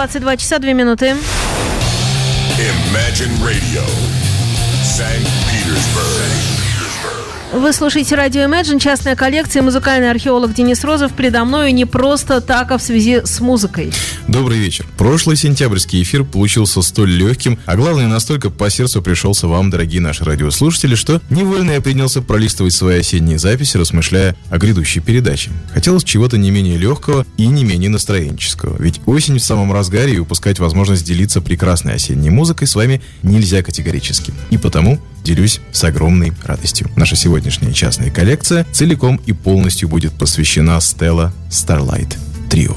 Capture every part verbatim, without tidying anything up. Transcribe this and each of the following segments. двадцать два часа две минуты. Imagine Radio. Saint Petersburg. Вы слушаете радио Imagine, частная коллекция, музыкальный археолог Денис Розов. Предо мною не просто так, а в связи с музыкой. Добрый вечер. Прошлый сентябрьский эфир получился столь легким, а главное, настолько по сердцу пришелся вам, дорогие наши радиослушатели, что невольно я принялся пролистывать свои осенние записи, размышляя о грядущей передаче. Хотелось чего-то не менее легкого и не менее настроенческого. Ведь осень в самом разгаре, и упускать возможность делиться прекрасной осенней музыкой с вами нельзя категорически. И потому делюсь с огромной радостью. Наша сегодняшняя частная коллекция целиком и полностью будет посвящена Stella Starlight Trio.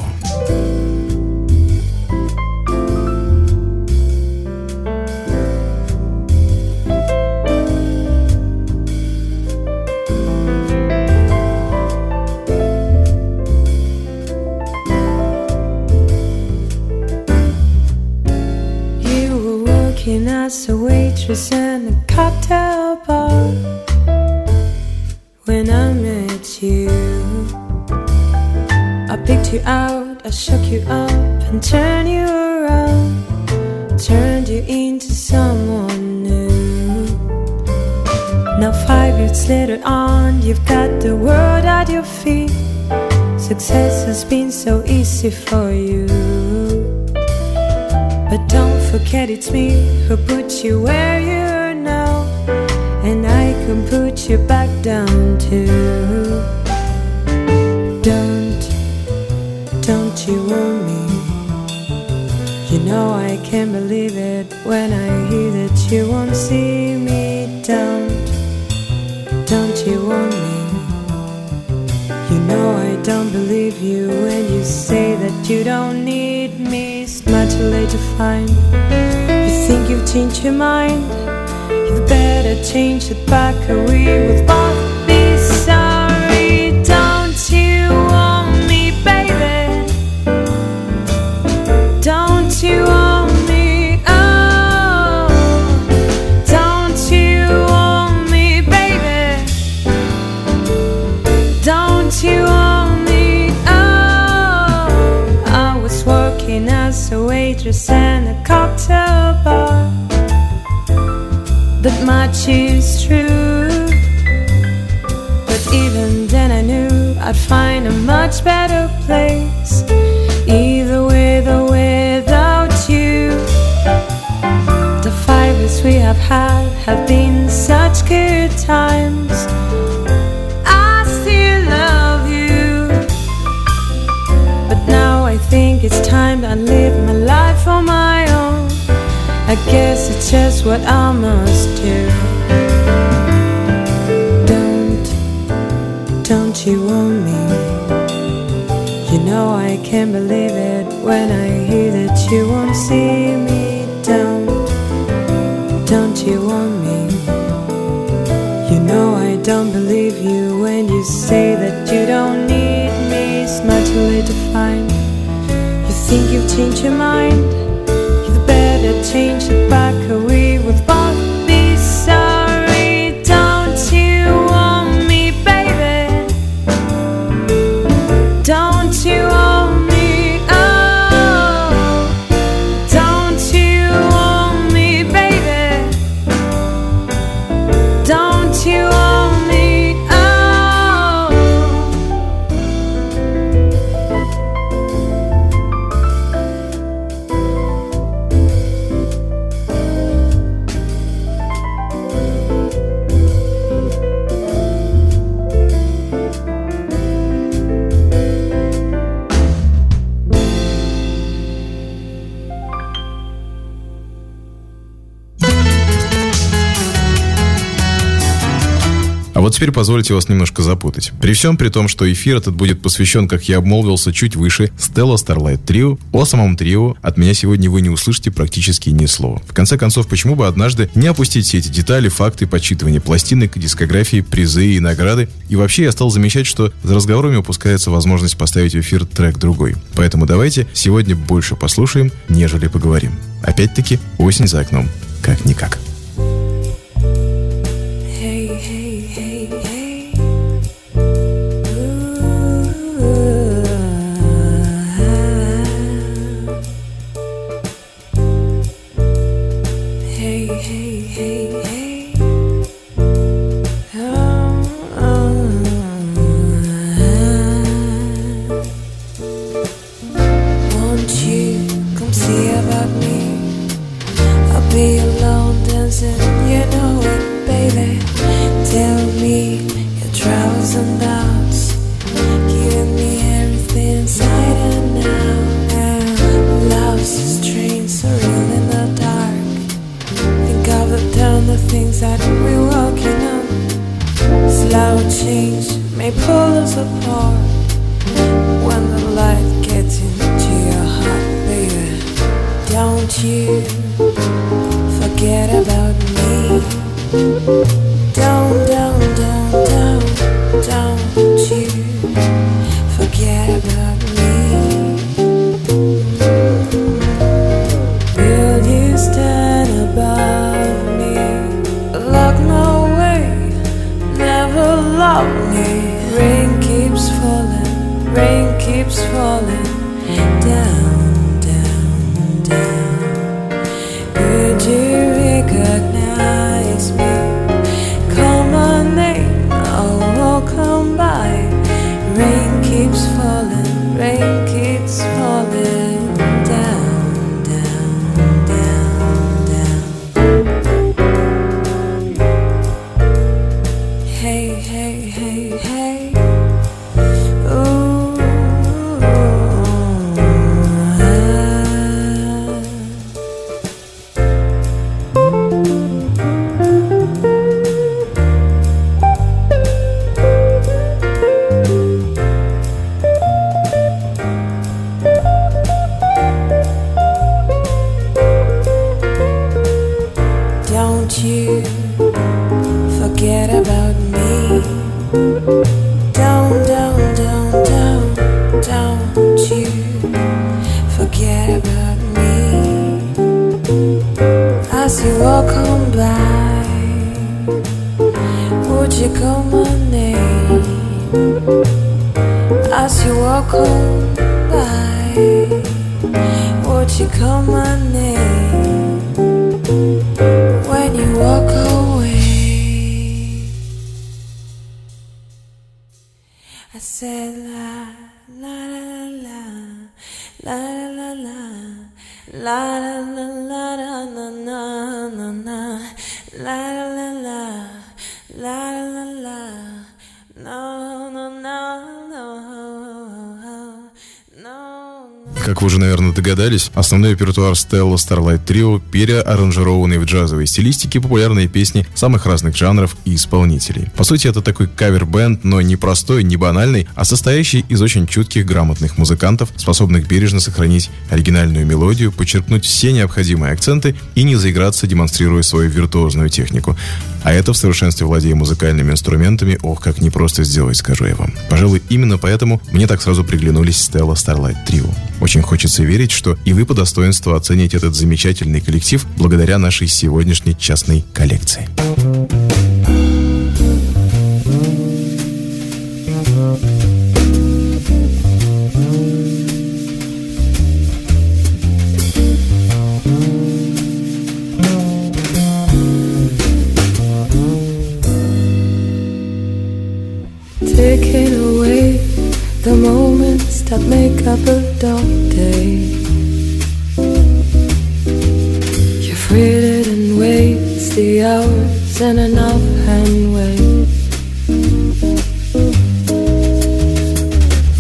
As a waitress in a cocktail bar when I met you, I picked you out, I shook you up and turned you around, turned you into someone new. Now five years later on, you've got the world at your feet. Success has been so easy for you, but don't forget it's me who put you where you are now, and I can put you back down too. Don't, don't you want me? You know I can't believe it when I hear that you won't see me. Don't, don't you want me? You know I don't believe you when you say that you don't need me. Much later fine. You think you've changed your mind? You'd better change it back or we would both be sorry. Don't you want me, baby? Don't you want me? Oh, don't you want me, baby? Don't you want me? As a waitress in a cocktail bar, that much is true. But even then I knew I'd find a much better place, either with or without you. The five years we have had have been such good times. It's time I live my life on my own. I guess it's just what I must do. Don't, don't you want me? You know I can't believe it when I hear that you won't see me. Don't, don't you want me? You know I don't believe you when you say that you don't need me. It's much too late to find. Think you've changed your mind? You'd better change it back or we would both be sorry. Don't you want me, baby? Don't you want me? Oh, don't you want me, baby? Don't you want me? Вот теперь позвольте вас немножко запутать. При всем при том, что эфир этот будет посвящен, как я обмолвился чуть выше, Stella Starlight Trio, о самом трио от меня сегодня вы не услышите практически ни слова. В конце концов, почему бы однажды не опустить все эти детали, факты, подсчитывания пластинок, дискографии, призы и награды. И вообще я стал замечать, что за разговорами упускается возможность поставить в эфир трек другой. Поэтому давайте сегодня больше послушаем, нежели поговорим. Опять-таки, осень за окном. Как-никак. Как вы уже, наверное, догадались, основной репертуар Stella Starlight Trio переаранжированный в джазовой стилистике популярные песни самых разных жанров и исполнителей. По сути, это такой кавер-бенд, но не простой, не банальный, а состоящий из очень чутких, грамотных музыкантов, способных бережно сохранить оригинальную мелодию, подчеркнуть все необходимые акценты и не заиграться, демонстрируя свою виртуозную технику. А это в совершенстве владея музыкальными инструментами, ох, как непросто сделать, скажу я вам. Пожалуй, именно поэтому мне так сразу приглянулись Stella Starlight Trio. Очень хочется верить, что и вы по достоинству оцените этот замечательный коллектив благодаря нашей сегодняшней частной коллекции. That make up a dark day. You've frittered and waste the hours in an offhand way,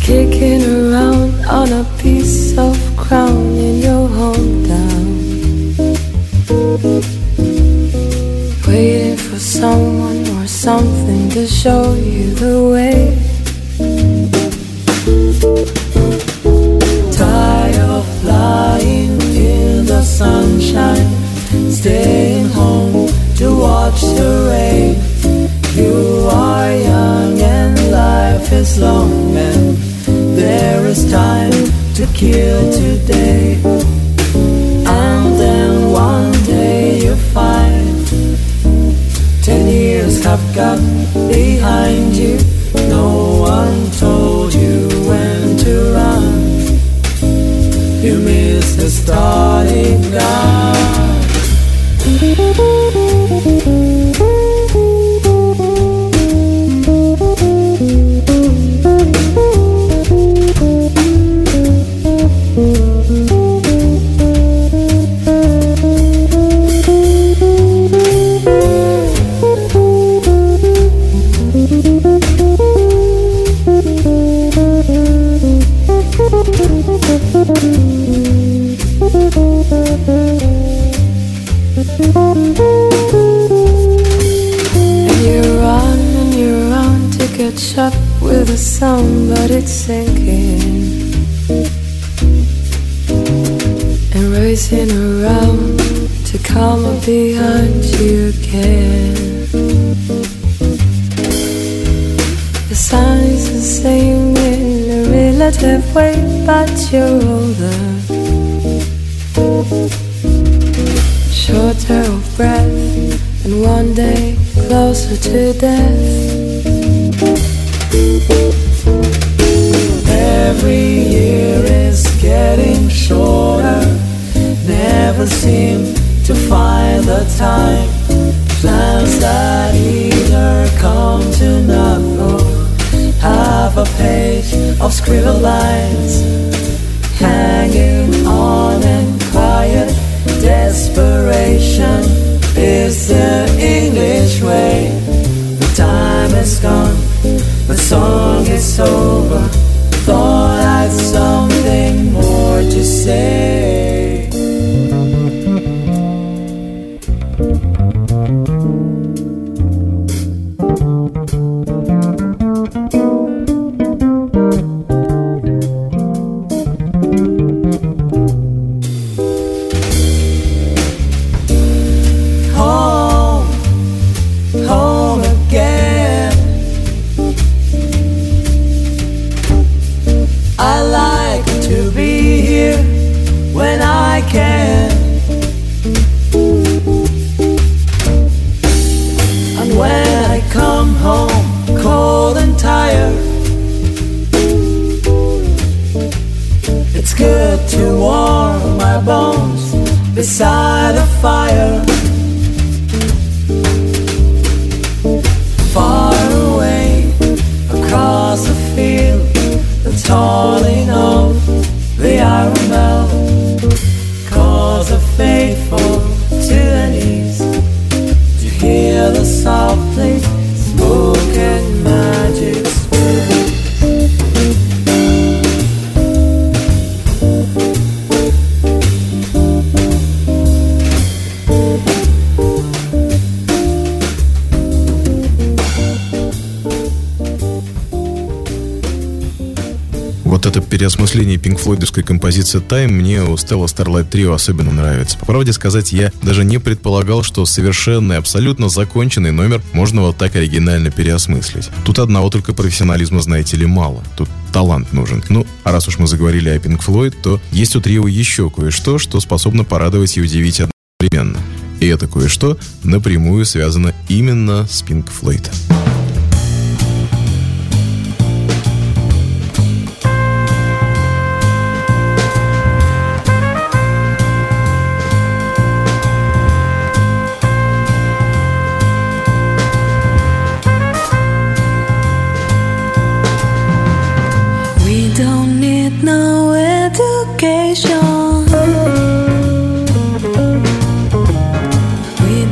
kicking around on a piece of crown in your hometown, waiting for someone or something to show you the way. Tired of flying in the sunshine, staying home to watch the rain. You are young and life is long, and there is time to kill today. And then one day you find ten years have got behind you. No one told you when to run. You missed the starting gun. Shut with a sound, but it's sinking and racing around to come up behind you again. The sun is the same in a relative way, but you're older, shorter of breath, and one day closer to death. Every year is getting shorter, never seem to find the time. Plans that either come to naught or have a page of scribbled lines, hanging on in quiet desperation is the English way. The time is gone, the song is over, thought I'd something more to say. Beside the fire, far away across the field, the tolling of the iron bell calls the faithful to an ease to hear the softly spoken magic. Переосмысление пинк-флойдовской композиции «Time» мне у Stella Starlight Trio особенно нравится. По правде сказать, я даже не предполагал, что совершенный, абсолютно законченный номер можно вот так оригинально переосмыслить. Тут одного только профессионализма, знаете ли, мало. Тут талант нужен. Ну, а раз уж мы заговорили о Pink Floyd, то есть у трио еще кое-что, что способно порадовать и удивить одновременно. И это кое-что напрямую связано именно с Pink Floyd. We don't need no education. We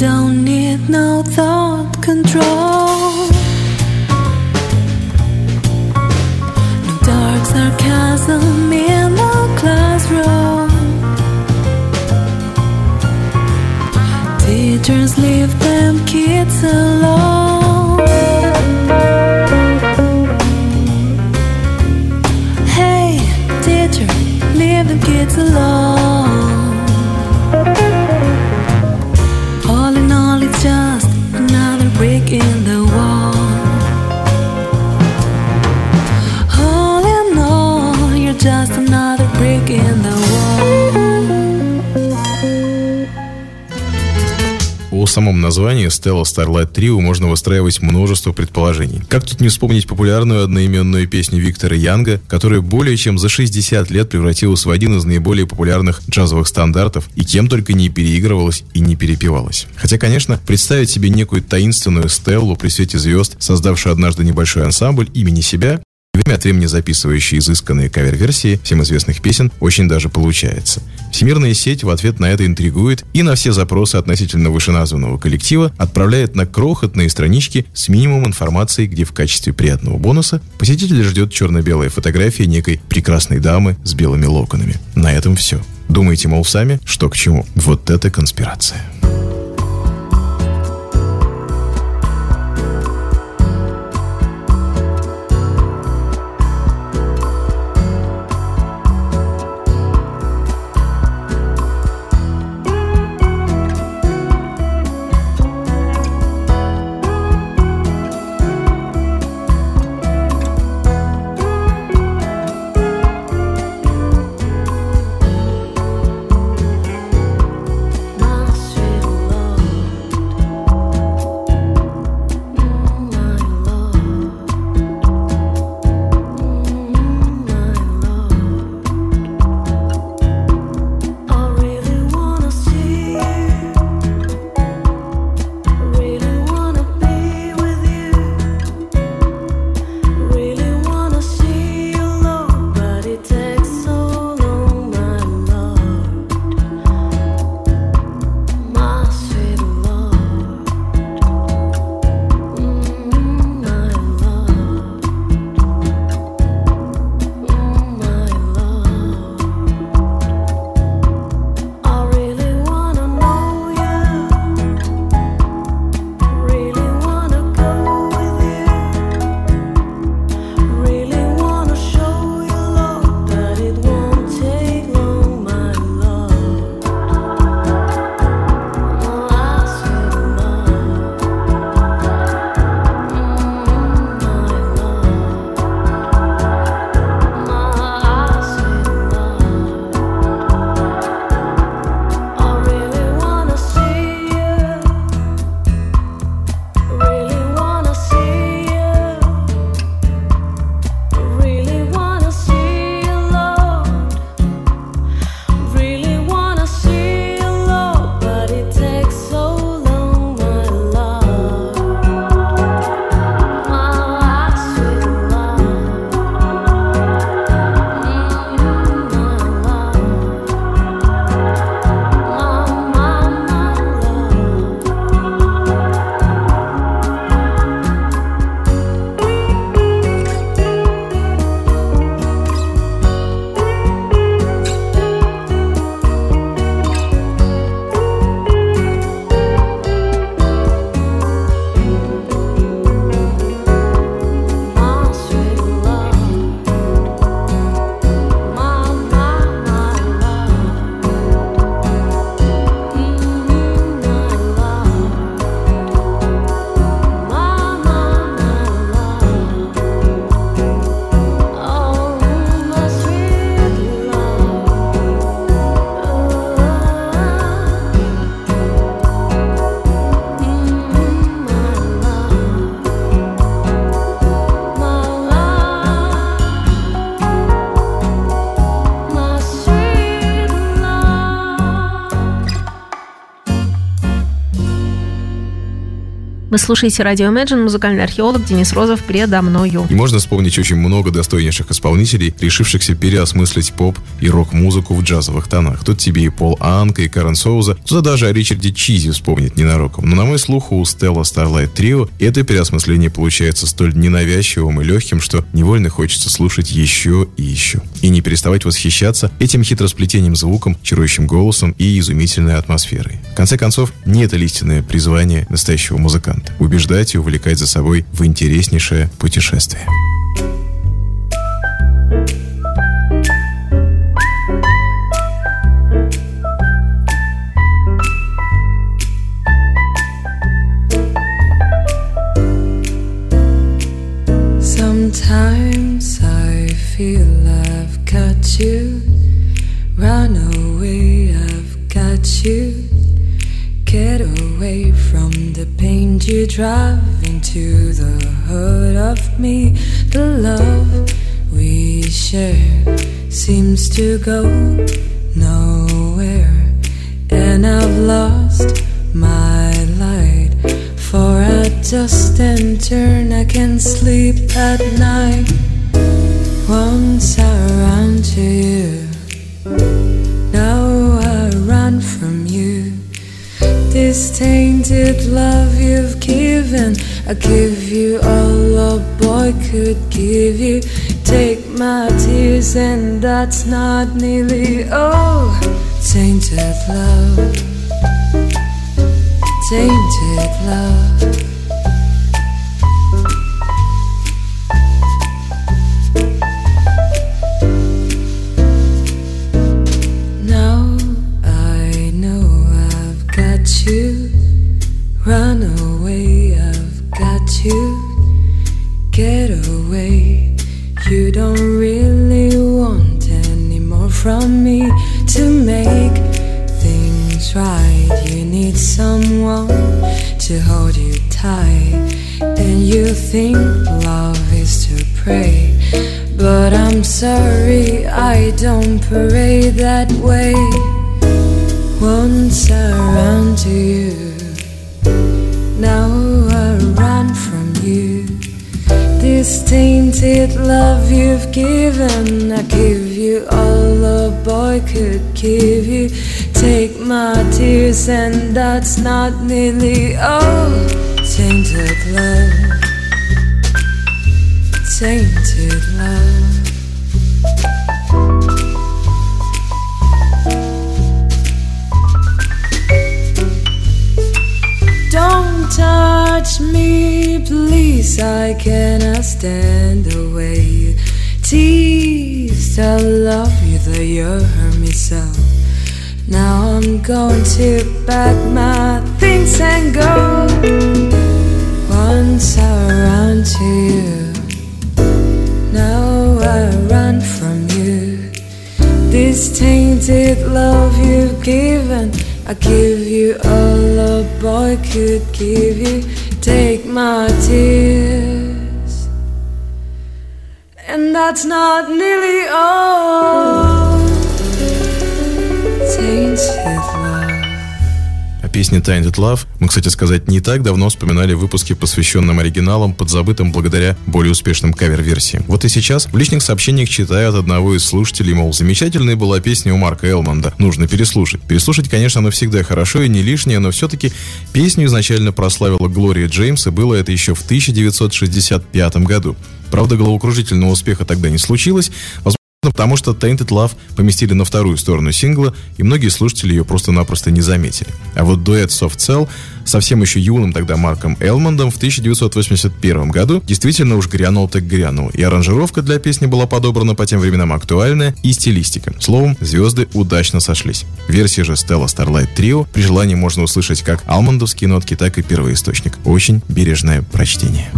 don't need no thought control. sarcasm in the classroom. Teachers leave them kids alone. Hey, teacher, leave them kids alone. All in all, it's just another brick in the wall. Just another brick in the wall. О самом названии Stella Starlight Trio можно выстраивать множество предположений. Как тут не вспомнить популярную одноименную песню Виктора Янга, которая более чем за шестьдесят лет превратилась в один из наиболее популярных джазовых стандартов и кем только не переигрывалась и не перепевалась. Хотя, конечно, представить себе некую таинственную Стеллу при свете звезд, создавшую однажды небольшой ансамбль имени себя, время от времени записывающие изысканные кавер-версии всем известных песен, очень даже получается. Всемирная сеть в ответ на это интригует и на все запросы относительно вышеназванного коллектива отправляет на крохотные странички с минимумом информации, где в качестве приятного бонуса посетителя ждет черно-белая фотография некой прекрасной дамы с белыми локонами. На этом все. Думаете, мол, сами, что к чему. Вот это конспирация. Вы слушаете радио Imagine, музыкальный археолог Денис Розов предо мною. И можно вспомнить очень много достойнейших исполнителей, решившихся переосмыслить поп и рок-музыку в джазовых тонах. Тут тебе и Пол Анка, и Карен Соуза, туда даже о Ричарде Чизе вспомнить ненароком. Но на мой слух у Stella Starlight Trio это переосмысление получается столь ненавязчивым и легким, что невольно хочется слушать еще и еще. И не переставать восхищаться этим хитросплетением звуком, чарующим голосом и изумительной атмосферой. В конце концов, не это ли истинное призвание настоящего музыканта — убеждать и увлекать за собой в интереснейшее путешествие. Sometimes I feel I've got you. Run away, I've got you. Get away from the pain you drive into the heart of me. The love we share seems to go nowhere, and I've lost my light. For a dust and turn, I can't sleep at night. Once I ran to you, now I run from you. This tainted love you've given, I give you all a boy could give you. Take my tears and that's not nearly all. Tainted love, tainted love. Run away, I've got you. Get away, you don't really want any more from me. To make things right, you need someone to hold you tight. And you think love is to pray, but I'm sorry, I don't pray that way. Once I run to you, now I run from you. This tainted love you've given, I give you all a boy could give you. Take my tears and that's not nearly all. Tainted love, tainted love. Touch me, please, I cannot stand the way you teased. I love you, though you hurt me so. Now I'm going to pack my things and go. Once I ran to you, now I run from you. This tainted love you've given, I give you all a boy could give you. Take my tears, and that's not nearly all. Tainted love. О песне Tainted Love мы, кстати сказать, не так давно вспоминали в выпуске, посвященном оригиналам, подзабытым благодаря более успешным кавер-версиям. Вот и сейчас в личных сообщениях читаю от одного из слушателей, мол, замечательная была песня у Марка Элмонда, нужно переслушать. Переслушать, конечно, оно всегда хорошо и не лишнее, но все-таки песню изначально прославила Глория Джеймс, и было это еще в тысяча девятьсот шестьдесят пятом году. Правда, головокружительного успеха тогда не случилось, потому что Tainted Love поместили на вторую сторону сингла, и многие слушатели ее просто-напросто не заметили. А вот дуэт Soft Cell совсем еще юным тогда Марком Элмондом в тысяча девятьсот восемьдесят первом году действительно уж грянул так грянул, и аранжировка для песни была подобрана по тем временам актуальная, и стилистика. Словом, звезды удачно сошлись. В версии же Stella Starlight Trio при желании можно услышать как алмондовские нотки, так и первоисточник. Очень бережное прочтение.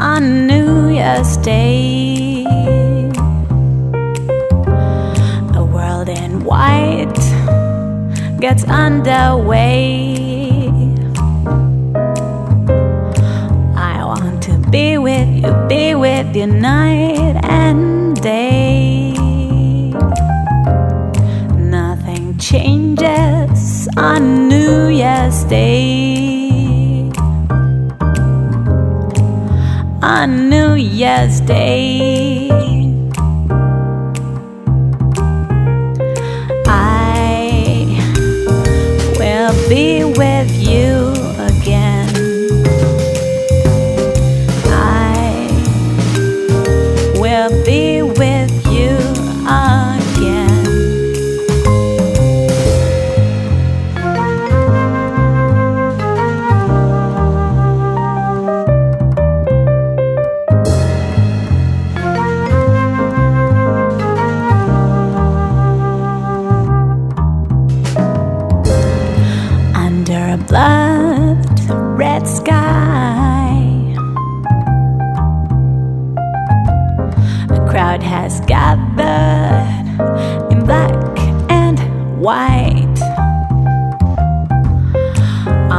On New Year's Day, a world in white gets underway. I want to be with you, be with you night and day. Nothing changes on New Year's Day. On New Year's Day. Be with you again. I will be with you again. Blood red sky. A crowd has gathered in black and white,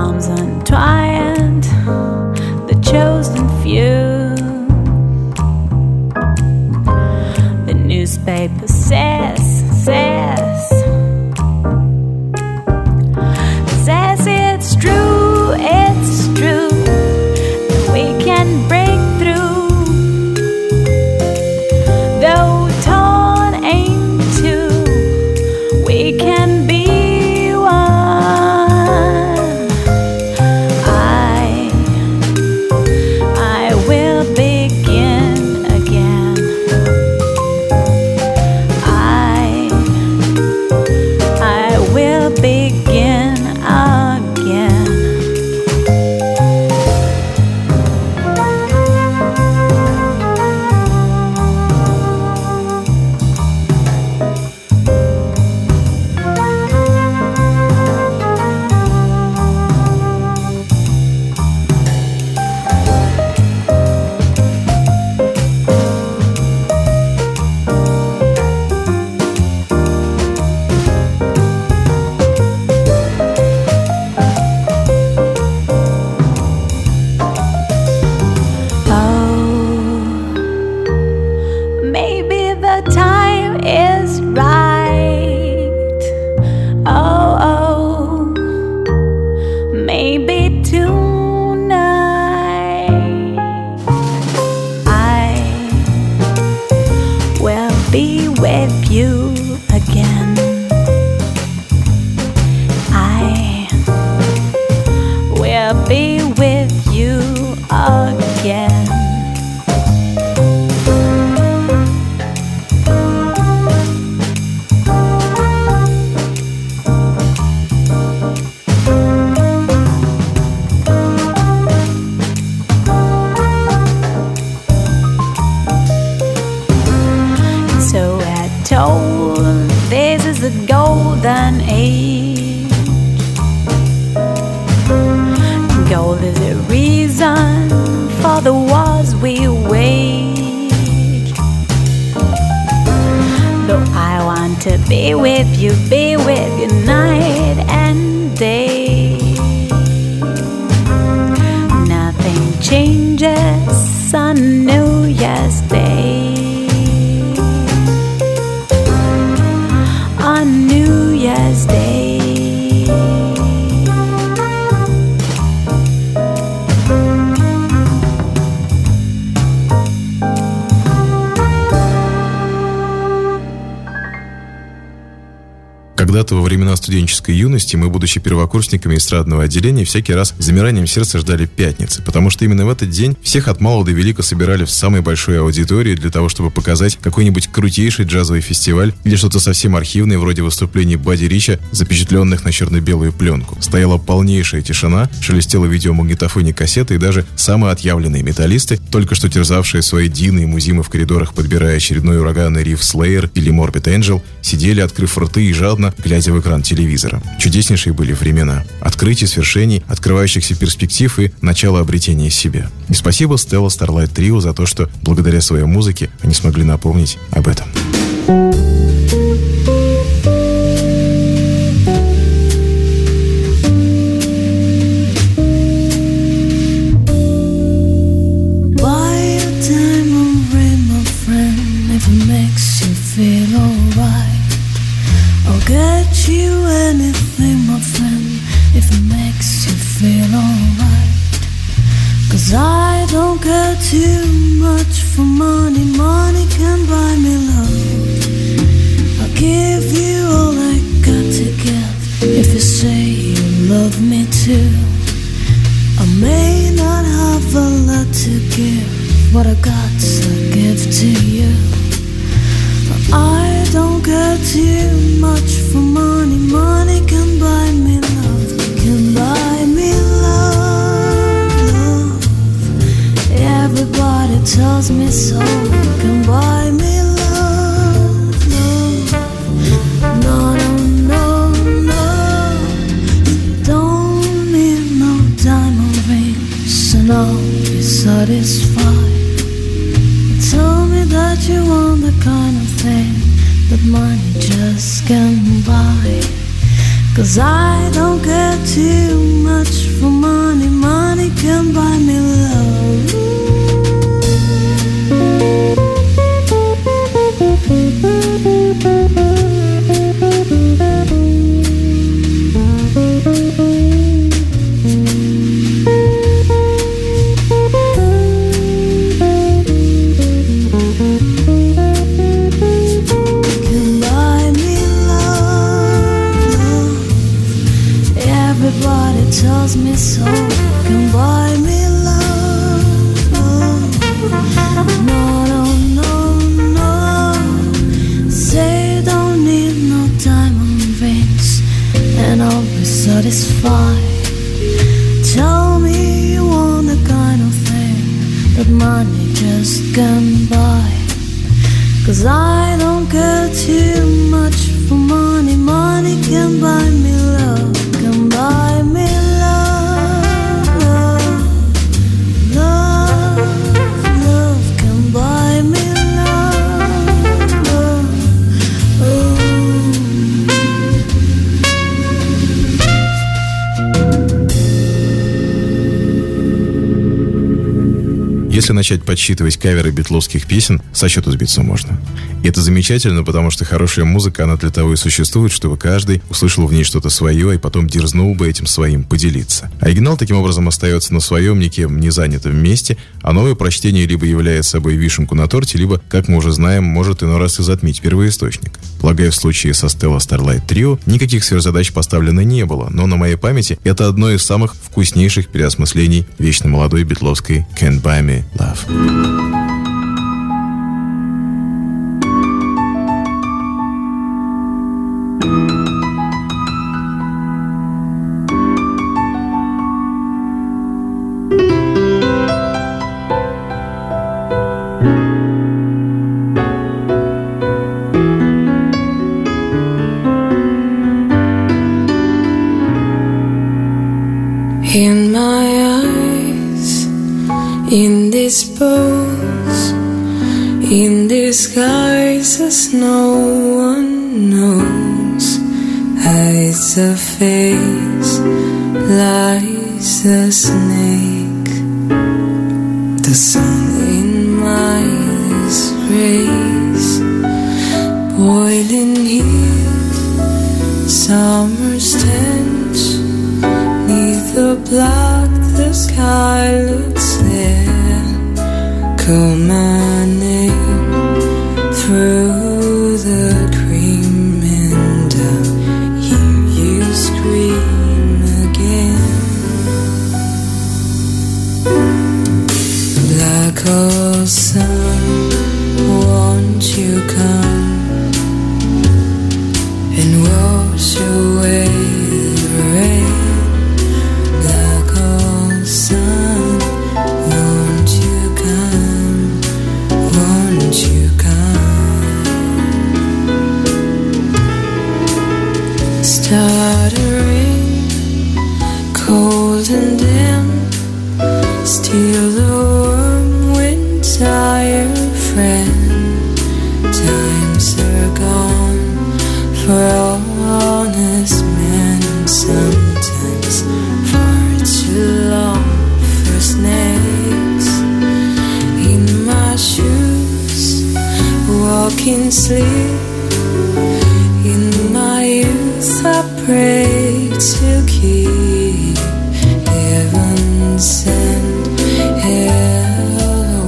arms entwined, the chosen few. The newspaper says, says Когда-то во времена студенческой юности мы, будучи первокурсниками эстрадного отделения, всякий раз с замиранием сердца ждали пятницы, потому что именно в этот день всех от мала до велика собирали в самой большой аудитории для того, чтобы показать какой-нибудь крутейший джазовый фестиваль или что-то совсем архивное, вроде выступлений Бадди Рича, запечатленных на черно-белую пленку. Стояла полнейшая тишина, шелестела видеомагнитофоне кассеты, и даже самые отъявленные металлисты, только что терзавшие свои дины и музимы в коридорах, подбирая очередной ураганный риф Slayer или Morbid Angel, сидели, открыв рты и жадно глядя в экран телевизора. Чудеснейшие были времена. Открытие свершений, открывающихся перспектив и начало обретения себя. И спасибо Stella Starlight Trio за то, что благодаря своей музыке они смогли напомнить об этом. Too much for money, money can buy me love. I'll give you all I got to give. If you say you love me too, I may not have a lot to give. What I got's I give to you. But I don't get too much for money, money can buy me love, can buy me love. Everybody tells me so, can buy me love, love. No, no, no, no. You don't need no diamond rings, and I'll be satisfied. You tell me that you want the kind of thing that money just can't buy. Cause I don't get too much for money, money can buy me love. Если начать подсчитывать каверы битловских песен, со счету сбиться можно. И это замечательно, потому что хорошая музыка, она для того и существует, чтобы каждый услышал в ней что-то свое и потом дерзнул бы этим своим поделиться. Оригинал таким образом остается на своем никем не занятом месте, а новое прочтение либо является собой вишенку на торте, либо, как мы уже знаем, может иной раз и затмить первоисточник. Полагаю, в случае со Stella Starlight Trio никаких сверхзадач поставлено не было, но на моей памяти это одно из самых вкуснейших переосмыслений вечно молодой битловской «Can't Buy Me Love». Disguises no one knows, hides a face, lies a snake. The sun in my eyes rays, boiling heat, summer's tense. Neath the black, the sky looks there. Call my name. Through the cream and I hear you scream again. Black hole sun, won't you come and wash away the rain? Black hole sun, won't you come, won't you come? Stuttering, cold and dim, still the warm wind's our friend. Times are gone for honest men, sometimes far too long for snakes. In my shoes, walking sleep. I pray to keep heaven sent, hell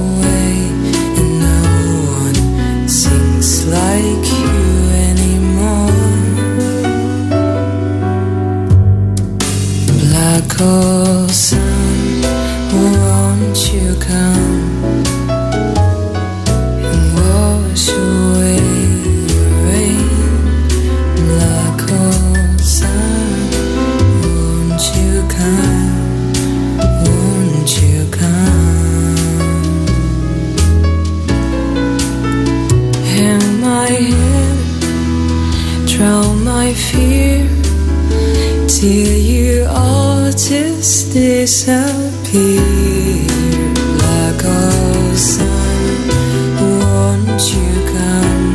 fear till your artists disappear. Like oh sun, won't you come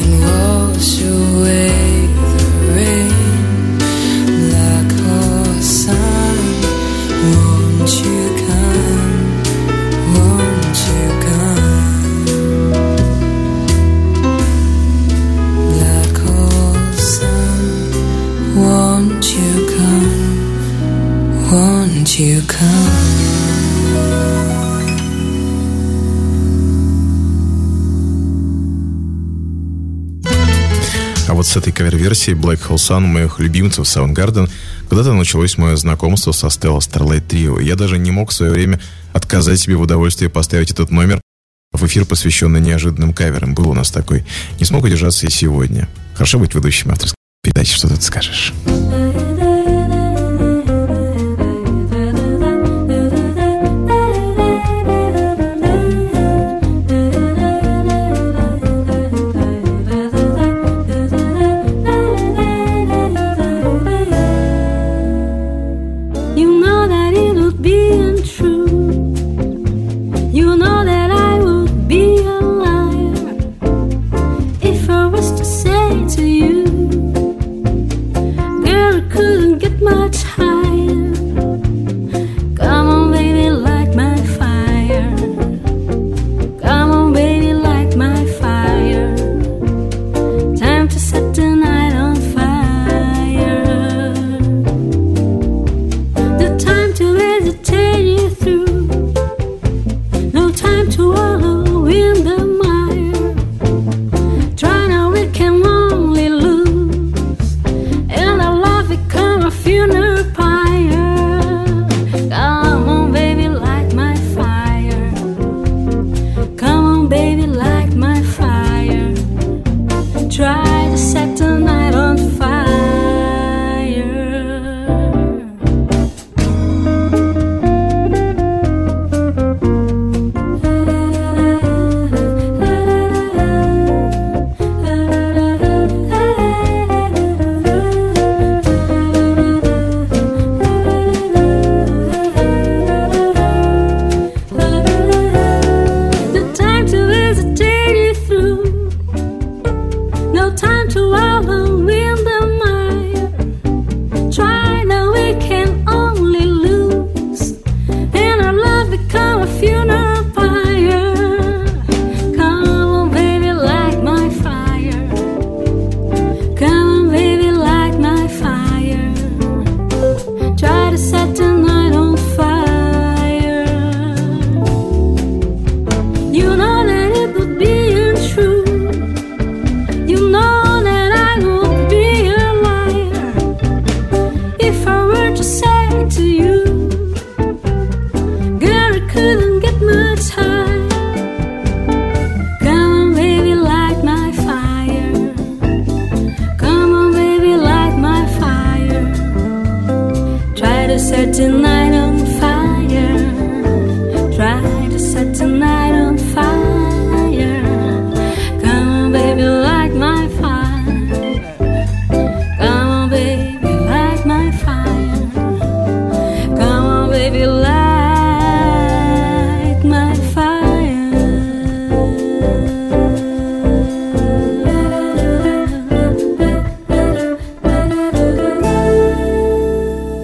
and wash away the rain? Like oh sun, won't you come, won't you come? Like oh sun, won't you come, won't you come? Вот с этой кавер-версией Black Hole Sun, моих любимцев Sound Garden, когда-то началось мое знакомство со Stella Starlight Trio. Я даже не мог в свое время отказать себе в удовольствии поставить этот номер в эфир, посвященный неожиданным каверам. Был у нас такой. Не смог удержаться и сегодня. Хорошо быть ведущим авторской передачи. Что тут скажешь?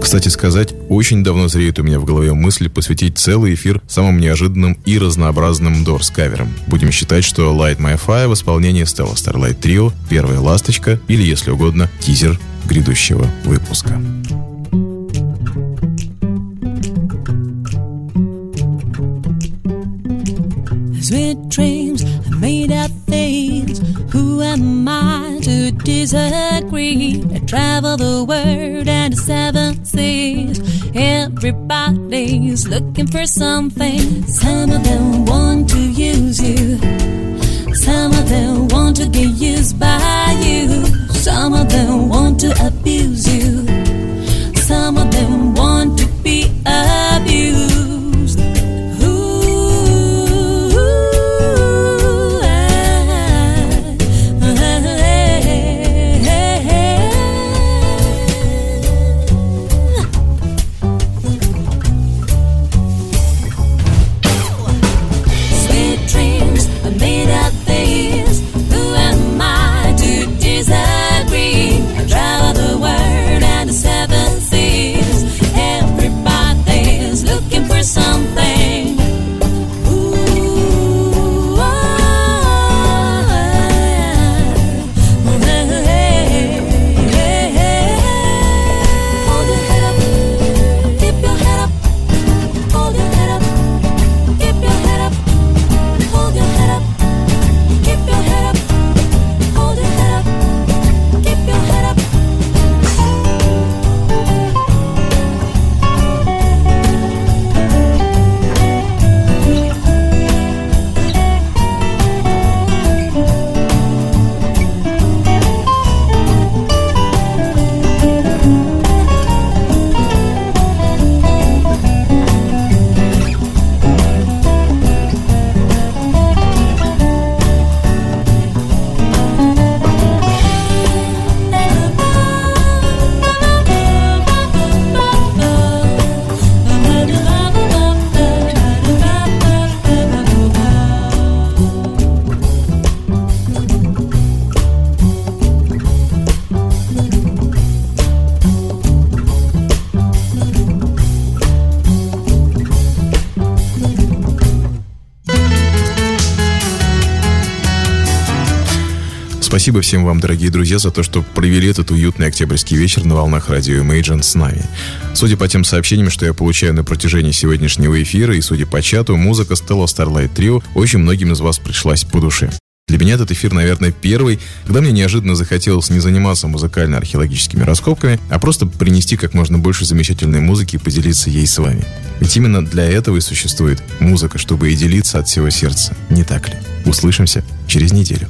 Кстати сказать, очень давно зреет у меня в голове мысль посвятить целый эфир самым неожиданным и разнообразным Doors-каверам. Будем считать, что Light My Fire в исполнении Stella Starlight Trio, первая ласточка или, если угодно, тизер грядущего выпуска. Disagree. I travel the world and the seven seas. Everybody's looking for something. Some of them want to use you. Some of them want to get used by you. Some of them want to abuse you. Some of them want to be abused. Ooh, ah, ah, ah, ah. Спасибо всем вам, дорогие друзья, за то, что провели этот уютный октябрьский вечер на волнах радио Imagine с нами. Судя по тем сообщениям, что я получаю на протяжении сегодняшнего эфира, и судя по чату, музыка Stella Starlight Trio очень многим из вас пришлась по душе. Для меня этот эфир, наверное, первый, когда мне неожиданно захотелось не заниматься музыкально-археологическими раскопками, а просто принести как можно больше замечательной музыки и поделиться ей с вами. Ведь именно для этого и существует музыка, чтобы и делиться от всего сердца. Не так ли? Услышимся через неделю.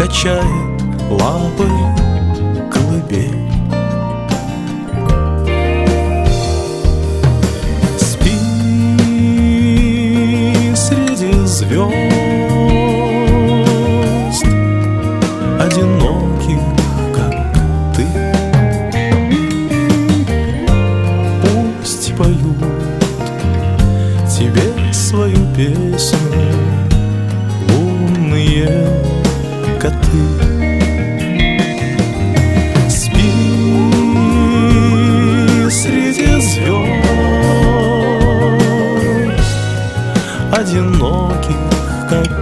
качает лапы колыбель. Спи среди звезд, одиноких, как ты. Пусть поют тебе свою песню лунные коты. Одиноких, как